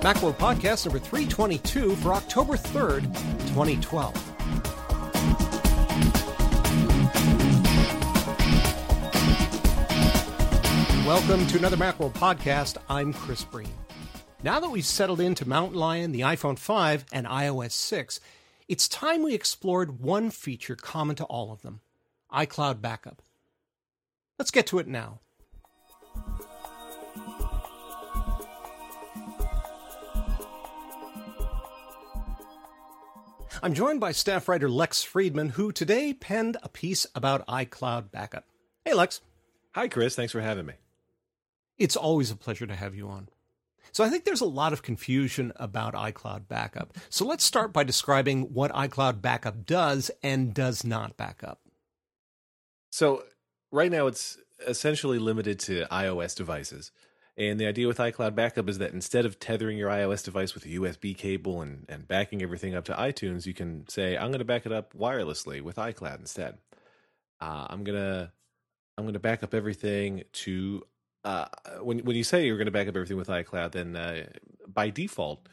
Macworld Podcast number 322 for October 3rd, 2012. Welcome to another Macworld Podcast. I'm Chris Breen. Now that we've settled into Mountain Lion, the iPhone 5, and iOS 6, it's time we explored one feature common to all of them, iCloud Backup. Let's get to it now. I'm joined by staff writer Lex Friedman, who today penned a piece about iCloud Backup. Hey, Lex. Hi, Chris. Thanks for having me. It's always a pleasure to have you on. So I think there's a lot of confusion about iCloud Backup. So let's start by describing what iCloud Backup does and does not back up. So right now it's essentially limited to iOS devices. And the idea with iCloud Backup is that instead of tethering your iOS device with a USB cable and backing everything up to iTunes, you can say, I'm going to back it up wirelessly with iCloud instead. I'm going to back up everything to when you say you're going to back up everything with iCloud, then by default,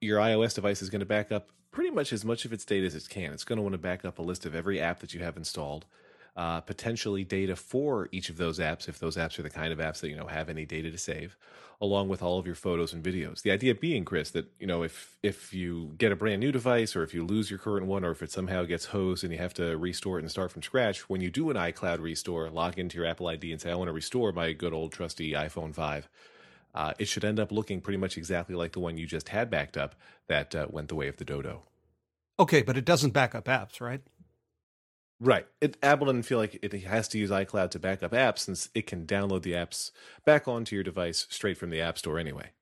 your iOS device is going to back up pretty much of its data as it can. It's going to want to back up a list of every app that you have installed, potentially data for each of those apps, if those apps are the kind of apps that, you know, have any data to save, along with all of your photos and videos. The idea being, Chris, that, you know, if you get a brand new device or if you lose your current one or if it somehow gets hosed and you have to restore it and start from scratch, when you do an iCloud restore, log into your Apple ID and say, I want to restore my good old trusty iPhone 5, it should end up looking pretty much exactly like the one you just had backed up that went the way of the dodo. Okay, but it doesn't back up apps, right? Right. Apple doesn't feel like it has to use iCloud to back up apps since it can download the apps back onto your device straight from the App Store anyway.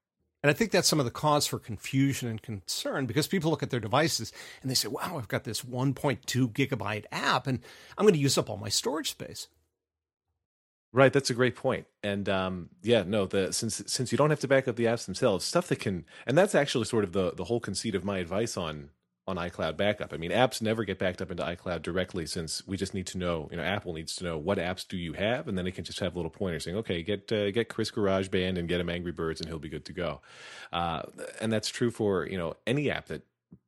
And I think that's some of the cause for confusion and concern because people look at their devices and they say, wow, I've got this 1.2 gigabyte app and I'm going to use up all my storage space. Right. That's a great point. And since you don't have to back up the apps themselves, stuff that can, and that's actually sort of the whole conceit of my advice on iCloud backup. I mean, apps never get backed up into iCloud directly since we just need to know, you know, Apple needs to know what apps do you have, and then it can just have little pointers saying, okay, get Chris GarageBand and get him Angry Birds and he'll be good to go. And that's true for, you know, any app that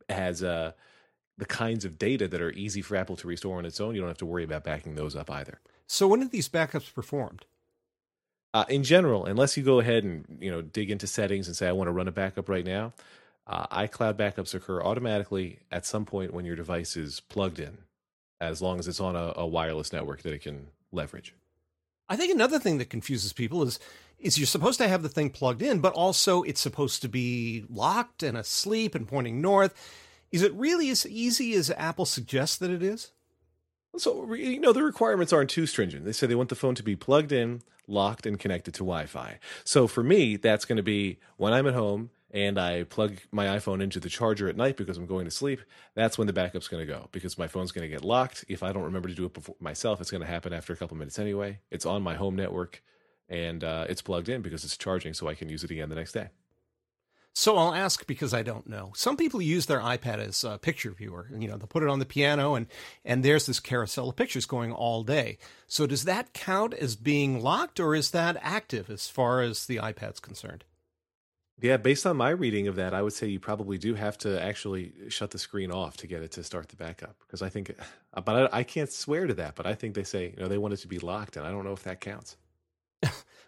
has the kinds of data that are easy for Apple to restore on its own. You don't have to worry about backing those up either. So when are these backups performed? In general, unless you go ahead and, you know, dig into settings and say, I want to run a backup right now, iCloud backups occur automatically at some point when your device is plugged in, as long as it's on a wireless network that it can leverage. I think another thing that confuses people is you're supposed to have the thing plugged in, but also it's supposed to be locked and asleep and pointing north. Is it really as easy as Apple suggests that it is? So, you know, the requirements aren't too stringent. They say they want the phone to be plugged in, locked, and connected to Wi-Fi. So for me, that's going to be when I'm at home, and I plug my iPhone into the charger at night because I'm going to sleep, that's when the backup's going to go because my phone's going to get locked. If I don't remember to do it before myself, it's going to happen after a couple minutes anyway. It's on my home network, and it's plugged in because it's charging so I can use it again the next day. So I'll ask because I don't know. Some people use their iPad as a picture viewer. You know, they'll put it on the piano, and there's this carousel of pictures going all day. So does that count as being locked, or is that active as far as the iPad's concerned? Yeah, based on my reading of that, I would say you probably do have to actually shut the screen off to get it to start the backup. Because I think, but I can't swear to that, but I think they say, you know, they want it to be locked, and I don't know if that counts.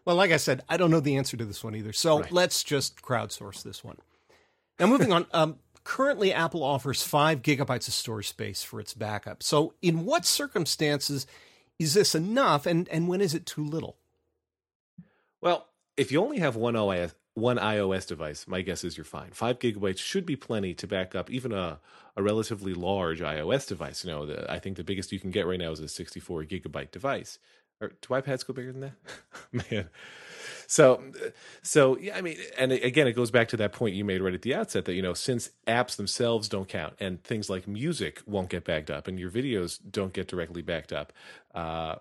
Well, like I said, I don't know the answer to this one either. So Let's just crowdsource this one. Now, moving on, currently Apple offers 5 gigabytes of storage space for its backup. So in what circumstances is this enough, and when is it too little? Well, if you only have one iOS device, my guess is you're fine. 5 gigabytes should be plenty to back up even a relatively large iOS device. You know, I think the biggest you can get right now is a 64 gigabyte device. Or do iPads go bigger than that? Man. So yeah, I mean, and again, it goes back to that point you made right at the outset that, you know, since apps themselves don't count and things like music won't get backed up and your videos don't get directly backed up. So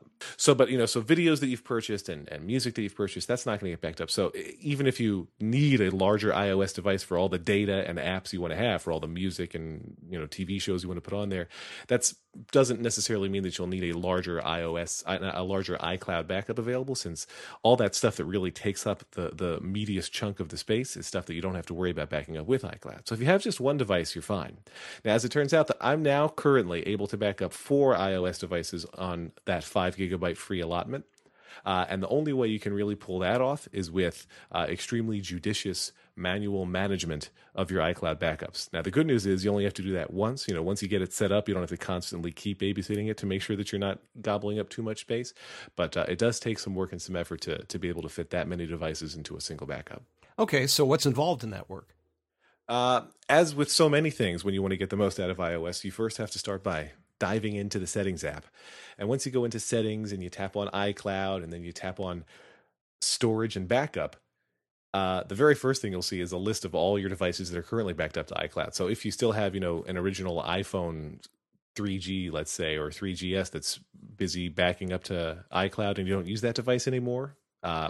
videos that you've purchased and music that you've purchased, that's not going to get backed up. So even if you need a larger iOS device for all the data and apps you want to have, for all the music and, you know, TV shows you want to put on there, that doesn't necessarily mean that you'll need a larger iCloud backup available since all that stuff that really takes up the meatiest chunk of the space is stuff that you don't have to worry about backing up with iCloud. So if you have just one device, you're fine. Now, as it turns out, that I'm now currently able to back up 4 iOS devices on that 5 gigabyte free allotment. And the only way you can really pull that off is with extremely judicious manual management of your iCloud backups. Now, the good news is you only have to do that once. You know, once you get it set up, you don't have to constantly keep babysitting it to make sure that you're not gobbling up too much space. But it does take some work and some effort to be able to fit that many devices into a single backup. Okay, so what's involved in that work? As with so many things, when you want to get the most out of iOS, you first have to start by diving into the Settings app. And once you go into Settings and you tap on iCloud and then you tap on Storage and Backup, the very first thing you'll see is a list of all your devices that are currently backed up to iCloud. So if you still have, you know, an original iPhone 3G, let's say, or 3GS that's busy backing up to iCloud and you don't use that device anymore,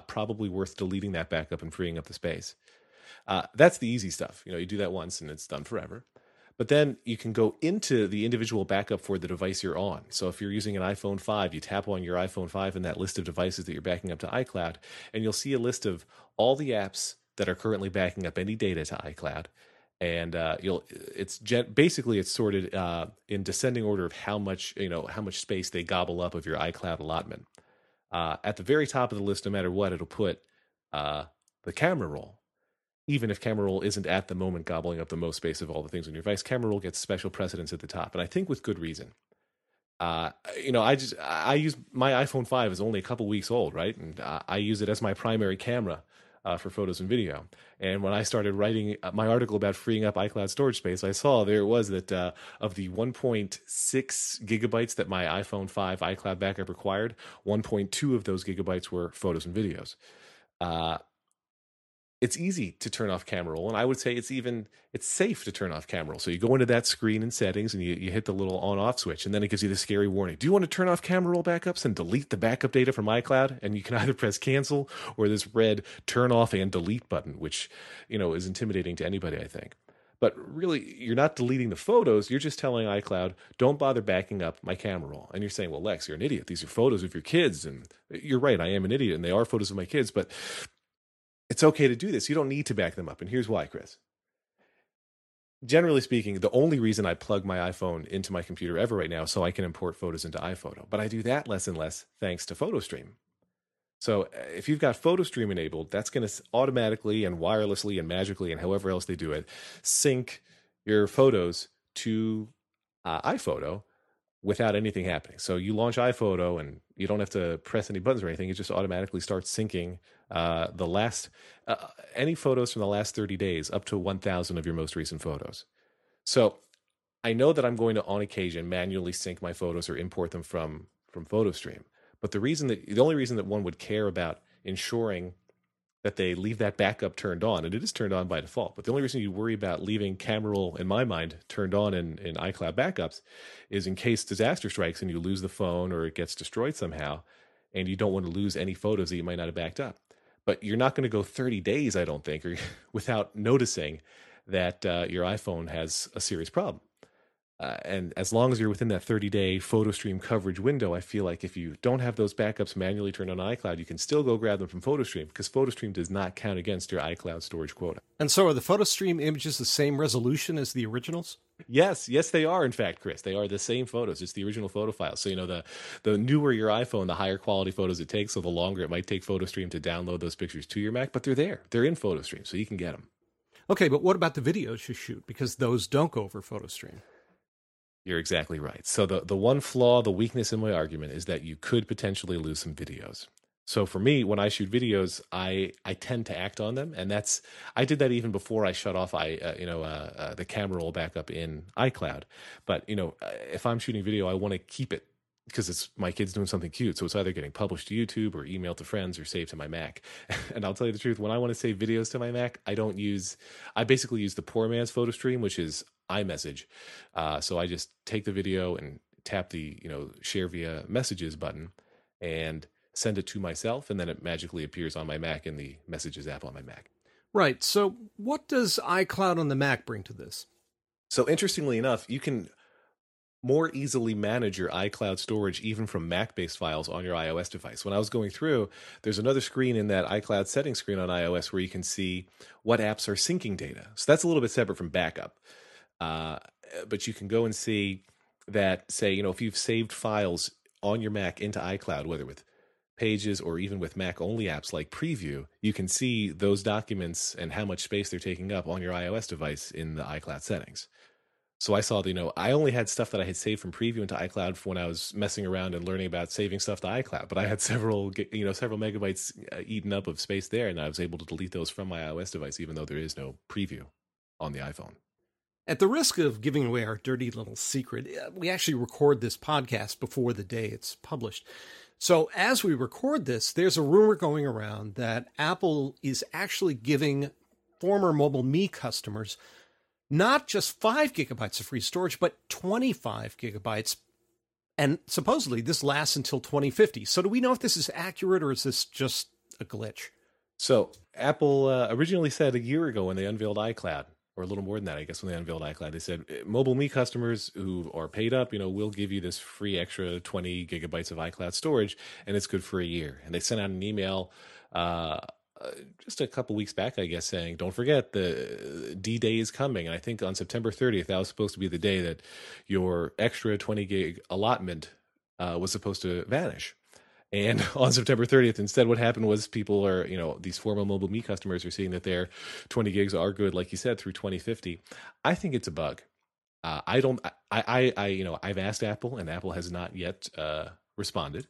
probably worth deleting that backup and freeing up the space. That's the easy stuff. You know, you do that once and it's done forever. But then you can go into the individual backup for the device you're on. So if you're using an iPhone 5, you tap on your iPhone 5 in that list of devices that you're backing up to iCloud, and you'll see a list of all the apps that are currently backing up any data to iCloud. And it's sorted in descending order of how much space they gobble up of your iCloud allotment. At the very top of the list, no matter what, it'll put the camera roll. Even if camera roll isn't at the moment gobbling up the most space of all the things on your device, camera roll gets special precedence at the top, and I think with good reason. I use my iPhone 5 is only a couple weeks old, right? And I use it as my primary camera for photos and video. And when I started writing my article about freeing up iCloud storage space, I saw there it was that of the 1.6 gigabytes that my iPhone 5 iCloud backup required, 1.2 of those gigabytes were photos and videos. It's easy to turn off camera roll, and I would say it's safe to turn off camera roll. So you go into that screen in Settings, and you hit the little on-off switch, and then it gives you the scary warning. Do you want to turn off camera roll backups and delete the backup data from iCloud? And you can either press cancel or this red turn off and delete button, which is intimidating to anybody, I think. But really, you're not deleting the photos. You're just telling iCloud, don't bother backing up my camera roll. And you're saying, well, Lex, you're an idiot. These are photos of your kids. And you're right, I am an idiot, and they are photos of my kids, but it's okay to do this. You don't need to back them up. And here's why, Chris. Generally speaking, the only reason I plug my iPhone into my computer ever right now is so I can import photos into iPhoto. But I do that less and less thanks to PhotoStream. So if you've got PhotoStream enabled, that's going to automatically and wirelessly and magically and however else they do it, sync your photos to iPhoto without anything happening. So you launch iPhoto and you don't have to press any buttons or anything. It just automatically starts syncing any photos from the last 30 days up to 1,000 of your most recent photos. So I know that I'm going to, on occasion, manually sync my photos or import them from PhotoStream. But the only reason that one would care about ensuring that they leave that backup turned on, and it is turned on by default, but the only reason you worry about leaving camera roll, in my mind, turned on in iCloud backups is in case disaster strikes and you lose the phone or it gets destroyed somehow, and you don't want to lose any photos that you might not have backed up. But you're not going to go 30 days, I don't think, without noticing that your iPhone has a serious problem. And as long as you're within that 30-day PhotoStream coverage window, I feel like if you don't have those backups manually turned on iCloud, you can still go grab them from PhotoStream because PhotoStream does not count against your iCloud storage quota. And so are the PhotoStream images the same resolution as the originals? Yes, they are, in fact, Chris. They are the same photos. It's the original photo file. So, the newer your iPhone, the higher quality photos it takes, so the longer it might take PhotoStream to download those pictures to your Mac. But they're there. They're in PhotoStream, so you can get them. Okay, but what about the videos you shoot? Because those don't go over PhotoStream. You're exactly right. So the one flaw, the weakness in my argument is that you could potentially lose some videos. So for me, when I shoot videos, I tend to act on them. And I did that even before I shut off the camera roll backup in iCloud. But, if I'm shooting video, I want to keep it because it's my kids doing something cute. So it's either getting published to YouTube or emailed to friends or saved to my Mac. And I'll tell you the truth, when I want to save videos to my Mac, I basically use the poor man's PhotoStream, which is iMessage. So I just take the video and tap the, share via messages button and send it to myself. And then it magically appears on my Mac in the messages app on my Mac. Right. So what does iCloud on the Mac bring to this? So interestingly enough, you can more easily manage your iCloud storage even from Mac-based files on your iOS device. When I was going through, there's another screen in that iCloud settings screen on iOS where you can see what apps are syncing data. So that's a little bit separate from backup. But you can go and see that, say, you know, if you've saved files on your Mac into iCloud, whether with Pages or even with Mac-only apps like Preview, you can see those documents and how much space they're taking up on your iOS device in the iCloud settings. So I saw that, you know, I only had stuff that I had saved from Preview into iCloud when I was messing around and learning about saving stuff to iCloud. But I had several, you know, several megabytes eaten up of space there, and I was able to delete those from my iOS device, even though there is no Preview on the iPhone. At the risk of giving away our dirty little secret, we actually record this podcast before the day it's published. So as we record this, there's a rumor going around that Apple is actually giving former MobileMe customers not just 5 gigabytes of free storage, but 25 gigabytes. And supposedly this lasts until 2050. So do we know if this is accurate, or is this just a glitch? So Apple originally said a year ago when they unveiled iCloud, or a little more than that, I guess, when they unveiled iCloud, they said, MobileMe customers who are paid up, you know, we'll give you this free extra 20 gigabytes of iCloud storage, and it's good for a year. And they sent out an email just a couple weeks back, I guess, saying, don't forget, the D-Day is coming. And I think on September 30th, that was supposed to be the day that your extra 20 gig allotment was supposed to vanish. And on September 30th, instead, what happened was people are, you know, these former MobileMe customers are seeing that their 20 gigs are good, like you said, through 2050. I think it's a bug. I've asked Apple, and Apple has not yet responded.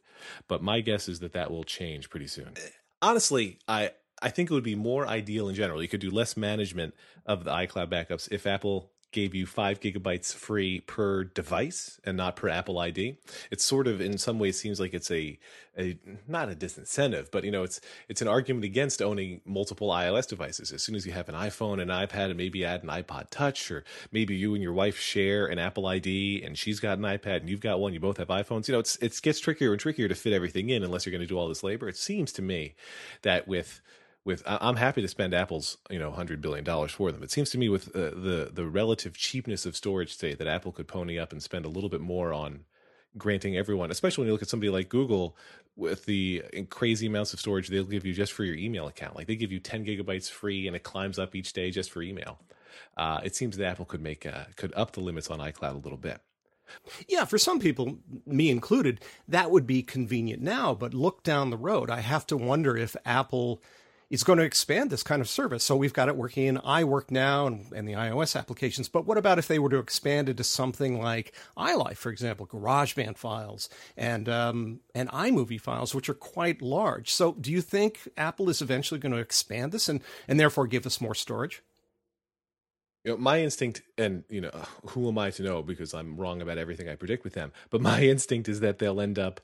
But my guess is that that will change pretty soon. Honestly, I think it would be more ideal in general. You could do less management of the iCloud backups if Apple gave you 5 gigabytes free per device and not per Apple ID. It's sort of, in some ways, seems like it's a not a disincentive, but, you know, it's an argument against owning multiple iOS devices. As soon as you have an iPhone, an iPad, and maybe add an iPod Touch, or maybe you and your wife share an Apple ID and she's got an iPad and you've got one, you both have iPhones. You know, it gets trickier and trickier to fit everything in unless you're going to do all this labor. It seems to me that I'm happy to spend Apple's, you know, $100 billion for them. It seems to me with the relative cheapness of storage today that Apple could pony up and spend a little bit more on granting everyone, especially when you look at somebody like Google with the crazy amounts of storage they'll give you just for your email account. Like, they give you 10 gigabytes free and it climbs up each day just for email. It seems that Apple could could up the limits on iCloud a little bit. Yeah, for some people, me included, that would be convenient now. But look down the road, I have to wonder if Apple is going to expand this kind of service. So we've got it working in iWork now and the iOS applications. But what about if they were to expand it to something like iLife, for example, GarageBand files and iMovie files, which are quite large? So do you think Apple is eventually going to expand this and therefore give us more storage? You know, my instinct, and, you know, who am I to know, because I'm wrong about everything I predict with them, but my instinct is that they'll end up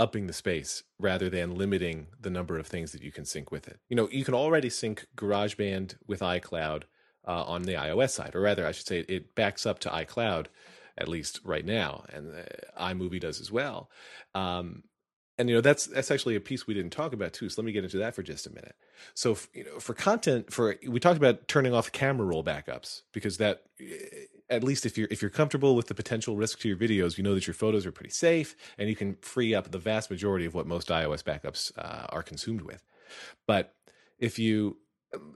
upping the space rather than limiting the number of things that you can sync with it. You know, you can already sync GarageBand with iCloud on the iOS side, or rather, I should say, it backs up to iCloud, at least right now, and iMovie does as well. And, you know, that's actually a piece we didn't talk about too. So let me get into that for just a minute. So, you know, for content, we talked about turning off camera roll backups, because that, at least if you're comfortable with the potential risk to your videos, you know that your photos are pretty safe and you can free up the vast majority of what most iOS backups are consumed with. But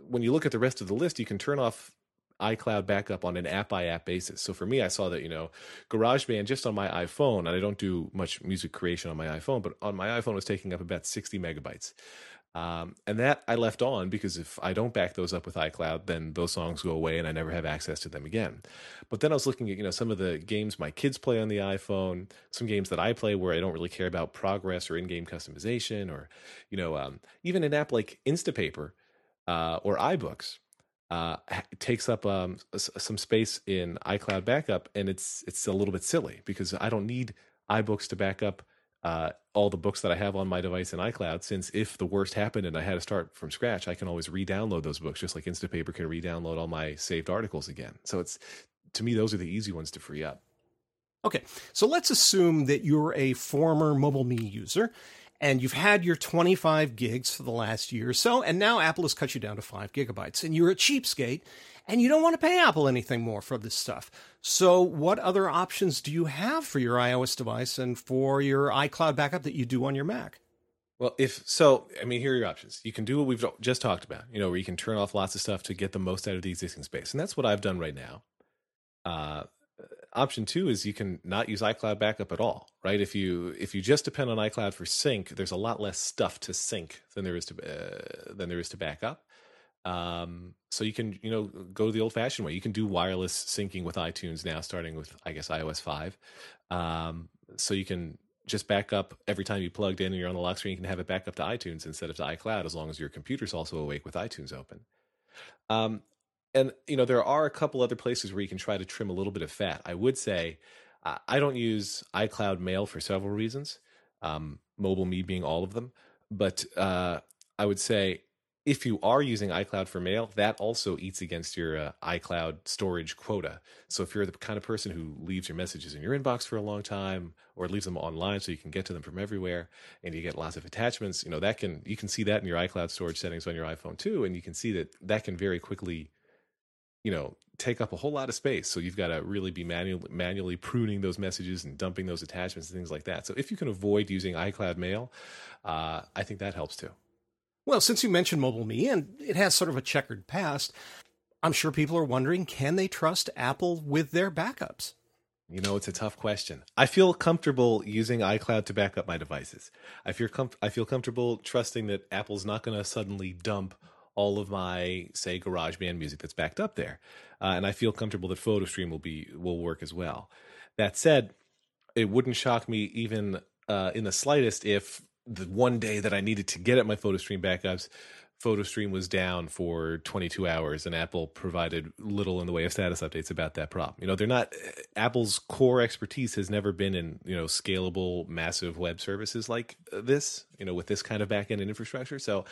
when you look at the rest of the list, you can turn off iCloud backup on an app-by-app basis. So for me, I saw that, you know, GarageBand just on my iPhone, and I don't do much music creation on my iPhone, but on my iPhone was taking up about 60 megabytes. And that I left on because if I don't back those up with iCloud, then those songs go away and I never have access to them again. But then I was looking at, you know, some of the games my kids play on the iPhone, some games that I play where I don't really care about progress or in-game customization, or, you know, even an app like Instapaper or iBooks. It takes up some space in iCloud backup, and it's a little bit silly because I don't need iBooks to back up all the books that I have on my device in iCloud, since if the worst happened and I had to start from scratch, I can always re-download those books, just like Instapaper can re-download all my saved articles again. So it's, to me, those are the easy ones to free up. Okay, so let's assume that you're a former MobileMe user, and you've had your 25 gigs for the last year or so, and now Apple has cut you down to 5 gigabytes, and you're a cheapskate, and you don't want to pay Apple anything more for this stuff. So what other options do you have for your iOS device and for your iCloud backup that you do on your Mac? Well, if so, I mean, here are your options. You can do what we've just talked about, you know, where you can turn off lots of stuff to get the most out of the existing space. And that's what I've done right now. Option two is you can not use iCloud backup at all, right? If you just depend on iCloud for sync, there's a lot less stuff to sync than there is to back up. So you can, you know, go the old-fashioned way. You can do wireless syncing with iTunes now, starting with, I guess, iOS 5. So you can just back up every time you plugged in and you're on the lock screen. You can have it back up to iTunes instead of to iCloud, as long as your computer's also awake with iTunes open. And, you know, there are a couple other places where you can try to trim a little bit of fat. I would say I don't use iCloud Mail for several reasons, MobileMe being all of them. But I would say if you are using iCloud for mail, that also eats against your iCloud storage quota. So if you're the kind of person who leaves your messages in your inbox for a long time or leaves them online so you can get to them from everywhere and you get lots of attachments, you know, that can, you can see that in your iCloud storage settings on your iPhone too. And you can see that that can very quickly, you know, take up a whole lot of space. So you've got to really be manually pruning those messages and dumping those attachments and things like that. So if you can avoid using iCloud Mail, I think that helps too. Well, since you mentioned MobileMe, and it has sort of a checkered past, I'm sure people are wondering, can they trust Apple with their backups? You know, it's a tough question. I feel comfortable using iCloud to back up my devices. I feel comfortable trusting that Apple's not going to suddenly dump all of my, say, GarageBand music that's backed up there. And I feel comfortable that PhotoStream will work as well. That said, it wouldn't shock me even in the slightest if the one day that I needed to get at my PhotoStream backups, PhotoStream was down for 22 hours and Apple provided little in the way of status updates about that problem. You know, they're not, Apple's core expertise has never been in, you know, scalable, massive web services like this, you know, with this kind of back-end and infrastructure. So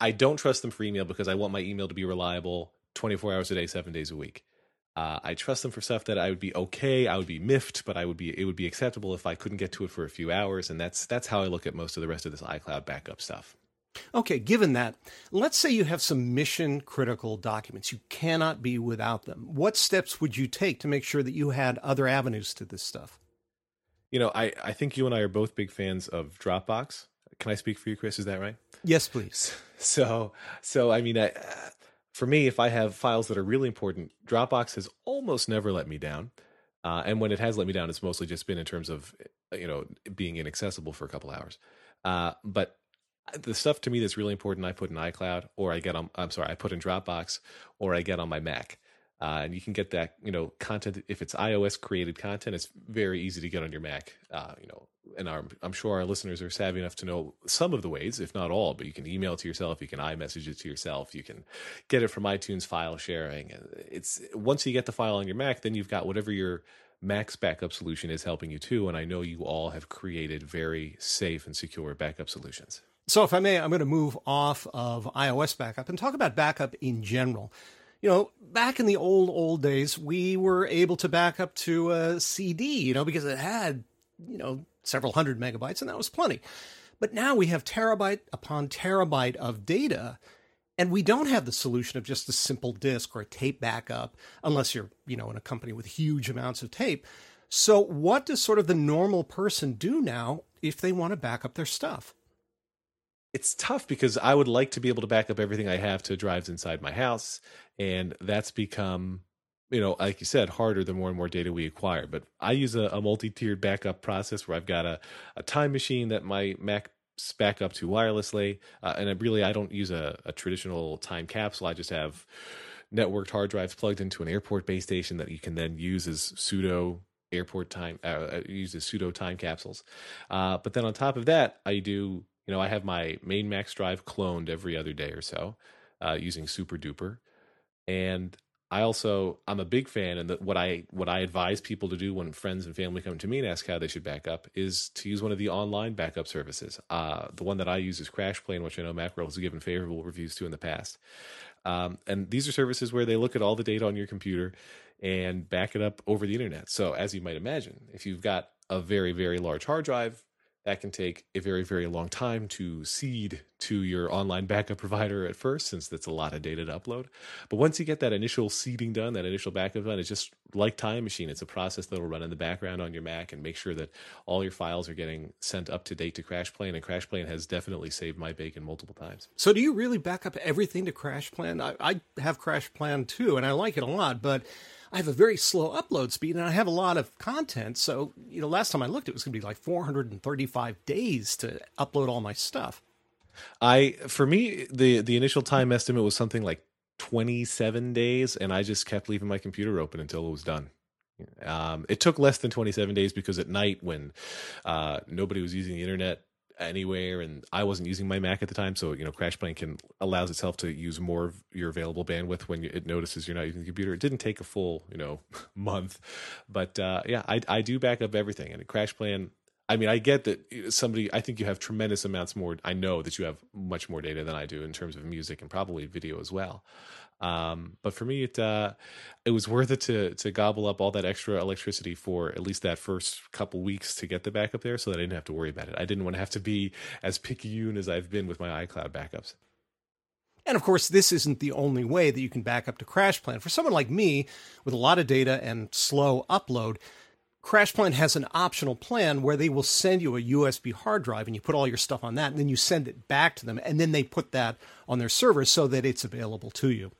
I don't trust them for email because I want my email to be reliable 24 hours a day, 7 days a week. I trust them for stuff that I would be okay. I would be miffed, but it would be acceptable if I couldn't get to it for a few hours. And that's how I look at most of the rest of this iCloud backup stuff. Okay, given that, let's say you have some mission critical documents. You cannot be without them. What steps would you take to make sure that you had other avenues to this stuff? You know, I think you and I are both big fans of Dropbox. Can I speak for you, Chris? Is that right? Yes, please. So I mean, for me, if I have files that are really important, Dropbox has almost never let me down. And when it has let me down, it's mostly just been in terms of, you know, being inaccessible for a couple hours. But the stuff to me that's really important, I put in iCloud, or I put in Dropbox, or I get on my Mac. And you can get that, you know, content. If it's iOS created content, it's very easy to get on your Mac, you know, and I'm sure our listeners are savvy enough to know some of the ways, if not all, but you can email it to yourself, you can iMessage it to yourself, you can get it from iTunes file sharing. It's once you get the file on your Mac, then you've got whatever your Mac's backup solution is helping you too. And I know you all have created very safe and secure backup solutions. So if I may, I'm going to move off of iOS backup and talk about backup in general. You know, back in the old days, we were able to back up to a CD, you know, because it had, you know, several hundred megabytes, and that was plenty. But now we have terabyte upon terabyte of data, and we don't have the solution of just a simple disk or a tape backup, unless you're, you know, in a company with huge amounts of tape. So what does sort of the normal person do now if they want to back up their stuff? It's tough because I would like to be able to back up everything I have to drives inside my house. And that's become, you know, like you said, harder the more and more data we acquire. But I use a multi-tiered backup process where I've got a Time Machine that my Mac back up to wirelessly. And I don't use a traditional time capsule. I just have networked hard drives plugged into an Airport base station that you can then use as pseudo Airport time, time capsules. But then on top of that, I do, you know, I have my main Max drive cloned every other day or so using SuperDuper. And I'm a big fan. And what I advise people to do when friends and family come to me and ask how they should back up is to use one of the online backup services. The one that I use is CrashPlan, which I know Macworld has given favorable reviews to in the past. And these are services where they look at all the data on your computer and back it up over the internet. So as you might imagine, if you've got a very, very large hard drive, That can take a very, very long time to seed to your online backup provider at first, since that's a lot of data to upload. But once you get that initial seeding done, that initial backup done, it's just like Time Machine. It's a process that will run in the background on your Mac and make sure that all your files are getting sent up to date to CrashPlan. And CrashPlan has definitely saved my bacon multiple times. So do you really back up everything to CrashPlan? I have CrashPlan too, and I like it a lot, but I have a very slow upload speed, and I have a lot of content. So, you know, last time I looked, it was going to be like 435 days to upload all my stuff. For me, the initial time estimate was something like 27 days, and I just kept leaving my computer open until it was done. It took less than 27 days because at night when nobody was using the internet anywhere, and I wasn't using my Mac at the time, so, you know, CrashPlan allows itself to use more of your available bandwidth when it notices you're not using the computer. It didn't take a full, you know, month, but I do back up everything. And CrashPlan, I mean, I get that somebody, I think you have tremendous amounts more. I know that you have much more data than I do in terms of music and probably video as well. But for me, it was worth it to gobble up all that extra electricity for at least that first couple weeks to get the backup there, so that I didn't have to worry about it. I didn't want to have to be as picayune as I've been with my iCloud backups. And of course, this isn't the only way that you can back up to CrashPlan. For someone like me with a lot of data and slow upload, CrashPlan has an optional plan where they will send you a USB hard drive, and you put all your stuff on that, and then you send it back to them, and then they put that on their server so that it's available to you.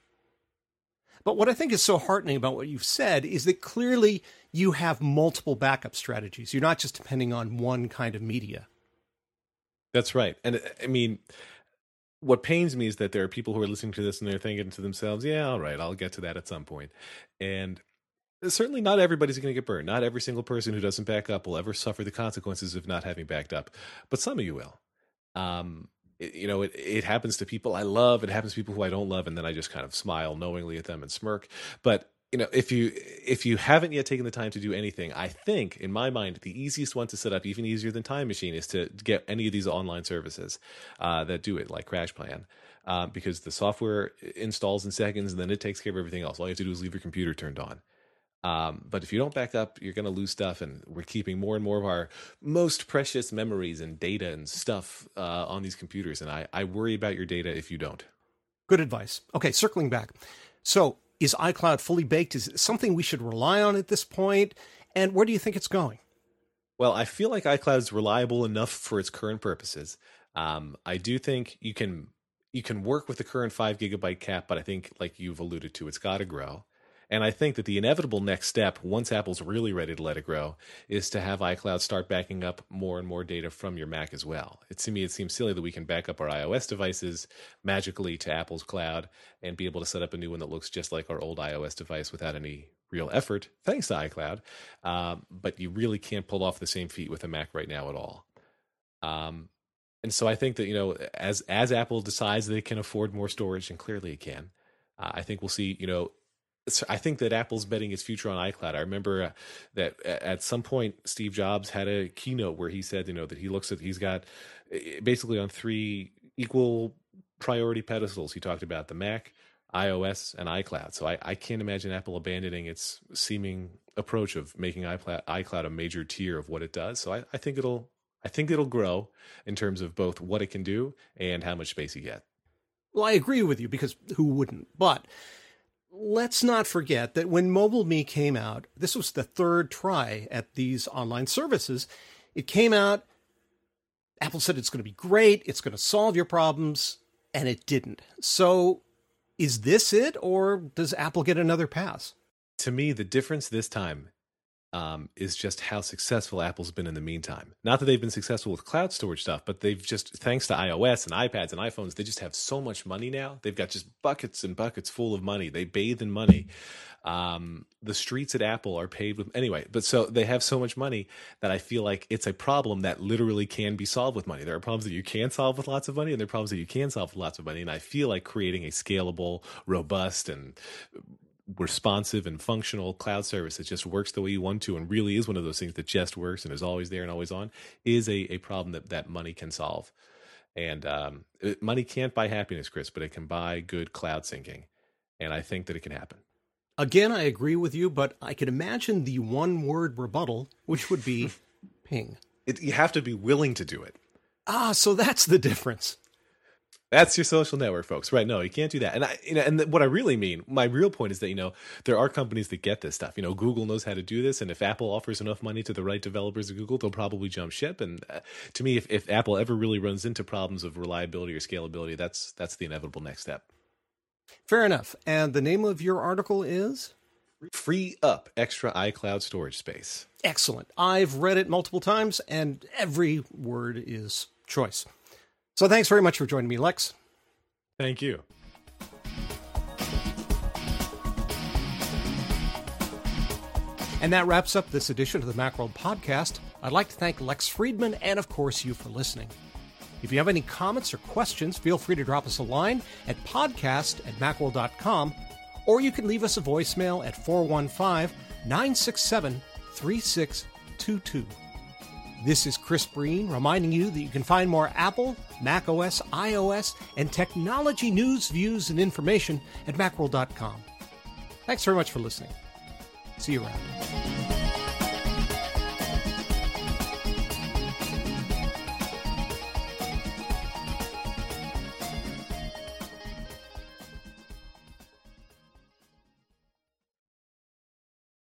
But what I think is so heartening about what you've said is that clearly you have multiple backup strategies. You're not just depending on one kind of media. That's right. And I mean, what pains me is that there are people who are listening to this and they're thinking to themselves, yeah, all right, I'll get to that at some point. And certainly not everybody's going to get burned. Not every single person who doesn't back up will ever suffer the consequences of not having backed up. But some of you will. It happens to people I love. It happens to people who I don't love. And then I just kind of smile knowingly at them and smirk. But, you know, if you haven't yet taken the time to do anything, I think, in my mind, the easiest one to set up, even easier than Time Machine, is to get any of these online services that do it, like CrashPlan. Because the software installs in seconds, and then it takes care of everything else. All you have to do is leave your computer turned on. But if you don't back up, you're going to lose stuff, and we're keeping more and more of our most precious memories and data and stuff on these computers, and I worry about your data if you don't. Good advice. Okay, circling back. So is iCloud fully baked? Is it something we should rely on at this point? And where do you think it's going? Well, I feel like iCloud's reliable enough for its current purposes. I do think you can work with the current 5 gigabyte cap, but I think, like you've alluded to, it's got to grow. And I think that the inevitable next step, once Apple's really ready to let it grow, is to have iCloud start backing up more and more data from your Mac as well. To me, it seems silly that we can back up our iOS devices magically to Apple's cloud and be able to set up a new one that looks just like our old iOS device without any real effort, thanks to iCloud. But you really can't pull off the same feat with a Mac right now at all. And so I think that, you know, as Apple decides they can afford more storage, and clearly it can, I think we'll see, you know, I think that Apple's betting its future on iCloud. I remember that at some point Steve Jobs had a keynote where he said, you know, that he's got basically on 3 equal priority pedestals. He talked about the Mac, iOS, and iCloud. So I can't imagine Apple abandoning its seeming approach of making iCloud a major tier of what it does. So I think it'll grow in terms of both what it can do and how much space you get. Well, I agree with you, because who wouldn't? But let's not forget that when MobileMe came out, this was the third try at these online services. It came out, Apple said it's going to be great, it's going to solve your problems, and it didn't. So is this it, or does Apple get another pass? To me, the difference this time is just how successful Apple's been in the meantime. Not that they've been successful with cloud storage stuff, but they've just, thanks to iOS and iPads and iPhones, they just have so much money now. They've got just buckets and buckets full of money. They bathe in money. The streets at Apple are paved with, anyway, but so they have so much money that I feel like it's a problem that literally can be solved with money. There are problems that you can solve with lots of money, and there are problems that you can solve with lots of money. And I feel like creating a scalable, robust, and responsive and functional cloud service that just works the way you want to and really is one of those things that just works and is always there and always on is a problem that money can solve. And money can't buy happiness, Chris, but it can buy good cloud syncing. And I think that it can happen. Again, I agree with you, but I can imagine the one-word rebuttal, which would be ping. You have to be willing to do it. Ah, so that's the difference. That's your social network, folks. Right. No, you can't do that. And what I really mean, my real point is that, there are companies that get this stuff. Google knows how to do this. And if Apple offers enough money to the right developers at Google, they'll probably jump ship. And to me, if Apple ever really runs into problems of reliability or scalability, that's the inevitable next step. Fair enough. And the name of your article is? Free up extra iCloud storage space. Excellent. I've read it multiple times and every word is choice. So thanks very much for joining me, Lex. Thank you. And that wraps up this edition of the Macworld Podcast. I'd like to thank Lex Friedman and, of course, you for listening. If you have any comments or questions, feel free to drop us a line at podcast@macworld.com, or you can leave us a voicemail at 415-967-3622. This is Chris Breen reminding you that you can find more Apple, macOS, iOS, and technology news, views, and information at macworld.com. Thanks very much for listening. See you around.